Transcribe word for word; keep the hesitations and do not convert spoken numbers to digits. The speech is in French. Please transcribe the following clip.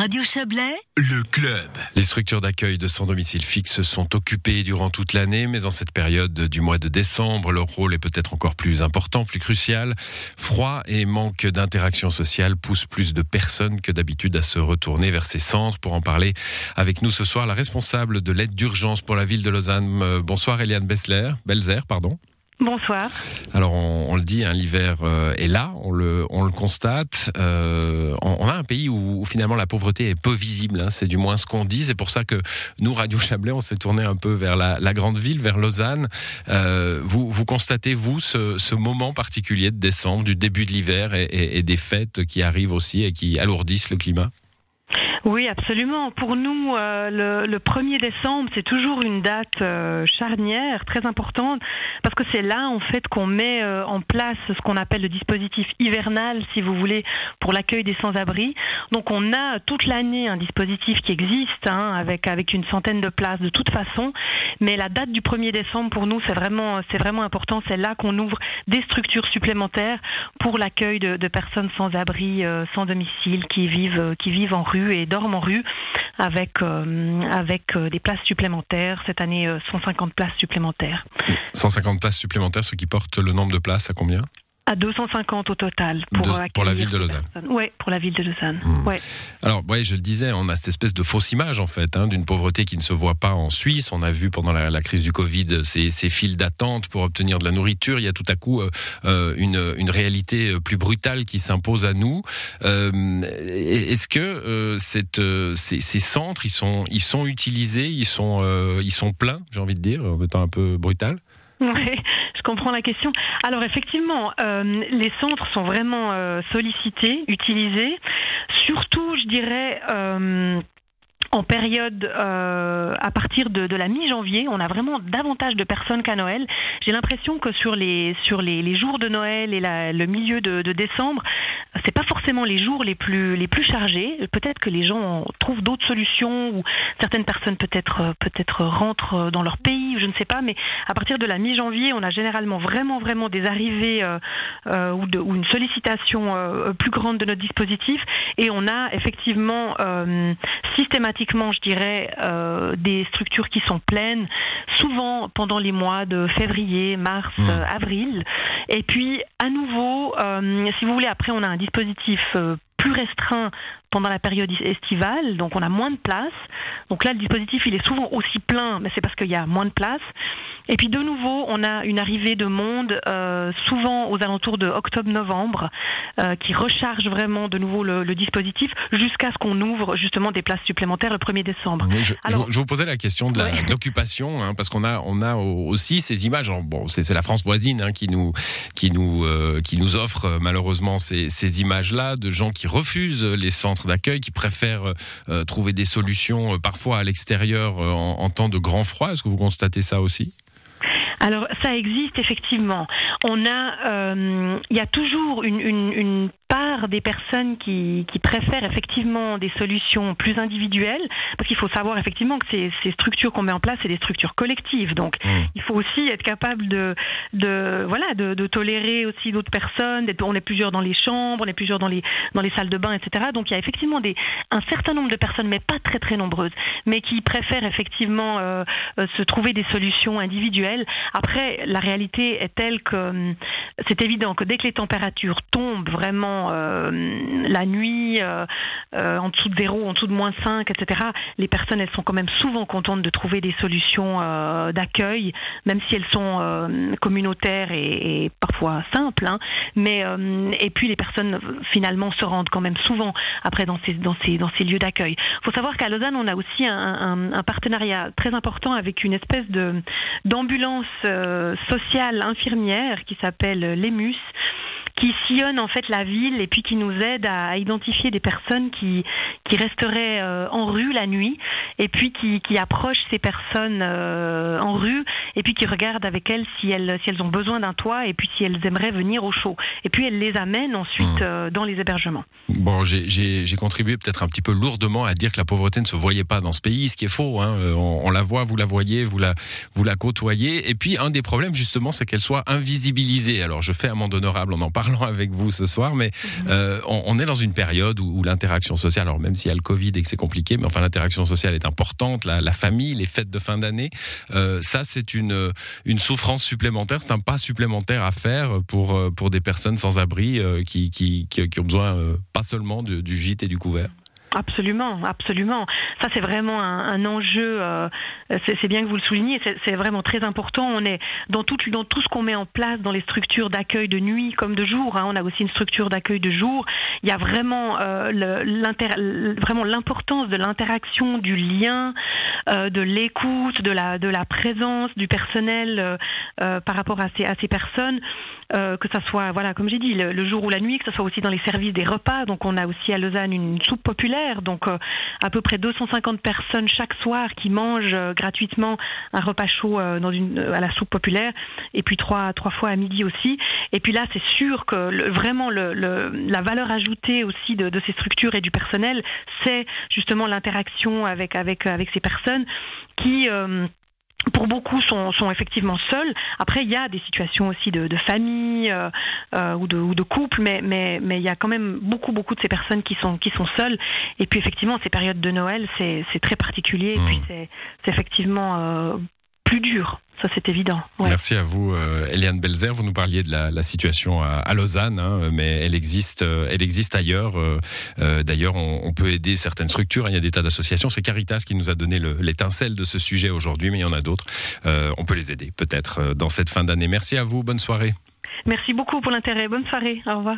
Radio Chablais, le club. Les structures d'accueil de sans domicile fixe sont occupées durant toute l'année, mais en cette période du mois de décembre, leur rôle est peut-être encore plus important, plus crucial. Froid et manque d'interaction sociale poussent plus de personnes que d'habitude à se retourner vers ces centres. Pour en parler avec nous ce soir, la responsable de l'aide d'urgence pour la ville de Lausanne. Bonsoir Éliane Belzer, Belzer, pardon. Bonsoir. Alors on, on le dit, hein, l'hiver euh, est là, on le, on le constate. Euh, on, on a un pays où, où finalement la pauvreté est peu visible, hein, c'est du moins ce qu'on dit. C'est pour ça que nous, Radio Chablais, on s'est tourné un peu vers la, la grande ville, vers Lausanne. Euh, vous, vous constatez, vous, ce, ce moment particulier de décembre, du début de l'hiver et, et, et des fêtes qui arrivent aussi et qui alourdissent le climat ? Oui, absolument. Pour nous, euh, le, le premier décembre, c'est toujours une date euh, charnière, très importante, parce que c'est là, en fait, qu'on met euh, en place ce qu'on appelle le dispositif hivernal, si vous voulez, pour l'accueil des sans-abri. Donc, on a toute l'année un dispositif qui existe, hein, avec avec une centaine de places, de toute façon. Mais la date du premier décembre, pour nous, c'est vraiment c'est vraiment important. C'est là qu'on ouvre des structures supplémentaires pour l'accueil de, de personnes sans-abri, euh, sans domicile, qui vivent euh, qui vivent en rue et dans en rue, avec, euh, avec euh, des places supplémentaires. Cette année, euh, cent cinquante places supplémentaires. cent cinquante places supplémentaires, ce qui porte le nombre de places à combien ? À deux cent cinquante au total. Pour, de, pour la ville de Lausanne. Oui, pour la ville de Lausanne. Mmh. Ouais. Alors, ouais, je le disais, on a cette espèce de fausse image, en fait, hein, d'une pauvreté qui ne se voit pas en Suisse. On a vu pendant la, la crise du Covid ces, ces files d'attente pour obtenir de la nourriture. Il y a tout à coup euh, une, une réalité plus brutale qui s'impose à nous. Euh, est-ce que euh, cette, euh, ces, ces centres, ils sont, ils sont utilisés, ils sont, euh, ils sont pleins, j'ai envie de dire, en étant un peu brutal ? Oui, je comprends la question. Alors effectivement, euh, les centres sont vraiment euh, sollicités, utilisés, surtout je dirais... Euh En période, euh, à partir de, de la mi-janvier, on a vraiment davantage de personnes qu'à Noël. J'ai l'impression que sur les sur les, les jours de Noël et la, le milieu de, de décembre, c'est pas forcément les jours les plus les plus chargés. Peut-être que les gens trouvent d'autres solutions ou certaines personnes peut-être peut-être rentrent dans leur pays, je ne sais pas. Mais à partir de la mi-janvier, on a généralement vraiment vraiment des arrivées euh, euh, ou, de, ou une sollicitation euh, plus grande de notre dispositif, et on a effectivement euh, systématiquement je dirais, euh, des structures qui sont pleines, souvent pendant les mois de février, mars, mmh. euh, avril. Et puis, à nouveau, euh, si vous voulez, après, on a un dispositif euh, plus restreint pendant la période estivale, donc on a moins de place. Donc là, le dispositif, il est souvent aussi plein, mais c'est parce qu'il y a moins de place. Et puis de nouveau, on a une arrivée de monde, euh, souvent aux alentours de octobre-novembre, euh, qui recharge vraiment de nouveau le, le dispositif jusqu'à ce qu'on ouvre justement des places supplémentaires le premier décembre. Je, Alors, je vous posais la question de la, ouais. l'occupation, hein, parce qu'on a, on a aussi ces images. Bon, c'est, c'est la France voisine hein, qui nous, qui nous, euh, qui nous offre malheureusement ces, ces images-là de gens qui refusent les centres d'accueil, qui préfèrent euh, trouver des solutions euh, parfois à l'extérieur euh, en, en temps de grand froid. Est-ce que vous constatez ça aussi ? Alors, ça existe effectivement. On a, euh, il y a toujours une, une, une part des personnes qui, qui préfèrent effectivement des solutions plus individuelles, parce qu'il faut savoir effectivement que ces, ces structures qu'on met en place, c'est des structures collectives. Donc, mmh. il faut aussi être capable de, de voilà, de, de tolérer aussi d'autres personnes. On est plusieurs dans les chambres, on est plusieurs dans les dans les salles de bain, et cetera. Donc, il y a effectivement des un certain nombre de personnes, mais pas très très nombreuses, mais qui préfèrent effectivement euh, se trouver des solutions individuelles. Après, la réalité est telle que c'est évident que dès que les températures tombent vraiment euh, la nuit, euh, euh, en dessous de zéro, en dessous de moins cinq, et cetera, les personnes, elles sont quand même souvent contentes de trouver des solutions euh, d'accueil, même si elles sont euh, communautaires et, et parfois simples. Hein, mais, euh, et puis, les personnes, finalement, se rendent quand même souvent après dans ces, dans ces, dans ces lieux d'accueil. Il faut savoir qu'à Lausanne, on a aussi un, un, un partenariat très important avec une espèce de, d'ambulance Euh, sociale infirmière qui s'appelle l'E M U S, qui sillonne en fait la ville et puis qui nous aide à, à identifier des personnes qui qui resteraient euh, en rue la nuit, et puis qui qui approche ces personnes euh, en rue, et puis qui regarde avec elles si elles si elles ont besoin d'un toit, et puis si elles aimeraient venir au chaud, et puis elle les amène ensuite euh, dans les hébergements. Bon, j'ai, j'ai j'ai contribué peut-être un petit peu lourdement à dire que la pauvreté ne se voyait pas dans ce pays, ce qui est faux, hein. On, on la voit, vous la voyez, vous la vous la côtoyez, et puis un des problèmes justement, c'est qu'elle soit invisibilisée. Alors je fais amende honorable, on en parle parlant avec vous ce soir, mais euh, on, on est dans une période où, où l'interaction sociale, alors même s'il y a le Covid et que c'est compliqué, mais enfin l'interaction sociale est importante, la, la famille, les fêtes de fin d'année, euh, ça c'est une, une souffrance supplémentaire, c'est un pas supplémentaire à faire pour, pour des personnes sans abri euh, qui, qui, qui, qui ont besoin euh, pas seulement du, du gîte et du couvert. Absolument, absolument. Ça, c'est vraiment un, un enjeu. Euh, c'est, c'est bien que vous le souligniez. C'est, c'est vraiment très important. On est dans tout, dans tout ce qu'on met en place dans les structures d'accueil de nuit comme de jour. Hein, on a aussi une structure d'accueil de jour. Il y a vraiment euh, le, l'inter, vraiment l'importance de l'interaction, du lien, euh, de l'écoute, de la, de la présence du personnel euh, euh, par rapport à ces, à ces personnes. Euh, que ça soit, voilà, comme j'ai dit, le, le jour ou la nuit, que ça soit aussi dans les services des repas. Donc, on a aussi à Lausanne une soupe populaire. Donc euh, à peu près deux cent cinquante personnes chaque soir qui mangent euh, gratuitement un repas chaud euh, dans une, euh, à la soupe populaire, et puis trois, trois fois à midi aussi. Et puis là, c'est sûr que le, vraiment le, le, la valeur ajoutée aussi de, de ces structures et du personnel, c'est justement l'interaction avec, avec, avec ces personnes qui... Euh, Pour beaucoup sont, sont effectivement seuls. Après, il y a des situations aussi de, de famille euh, euh, ou, de, ou de couple, mais, mais, mais il y a quand même beaucoup, beaucoup de ces personnes qui sont, qui sont seules. Et puis effectivement, ces périodes de Noël, c'est, c'est très particulier. Et puis c'est, c'est effectivement euh, plus dur. Ça, c'est évident. Ouais. Merci à vous, euh, Éliane Belzer. Vous nous parliez de la, la situation à, à Lausanne, hein, mais elle existe, euh, elle existe ailleurs. Euh, euh, d'ailleurs, on, on peut aider certaines structures. Hein, il y a des tas d'associations. C'est Caritas qui nous a donné le, l'étincelle de ce sujet aujourd'hui, mais il y en a d'autres. Euh, on peut les aider, peut-être, dans cette fin d'année. Merci à vous. Bonne soirée. Merci beaucoup pour l'intérêt. Bonne soirée. Au revoir.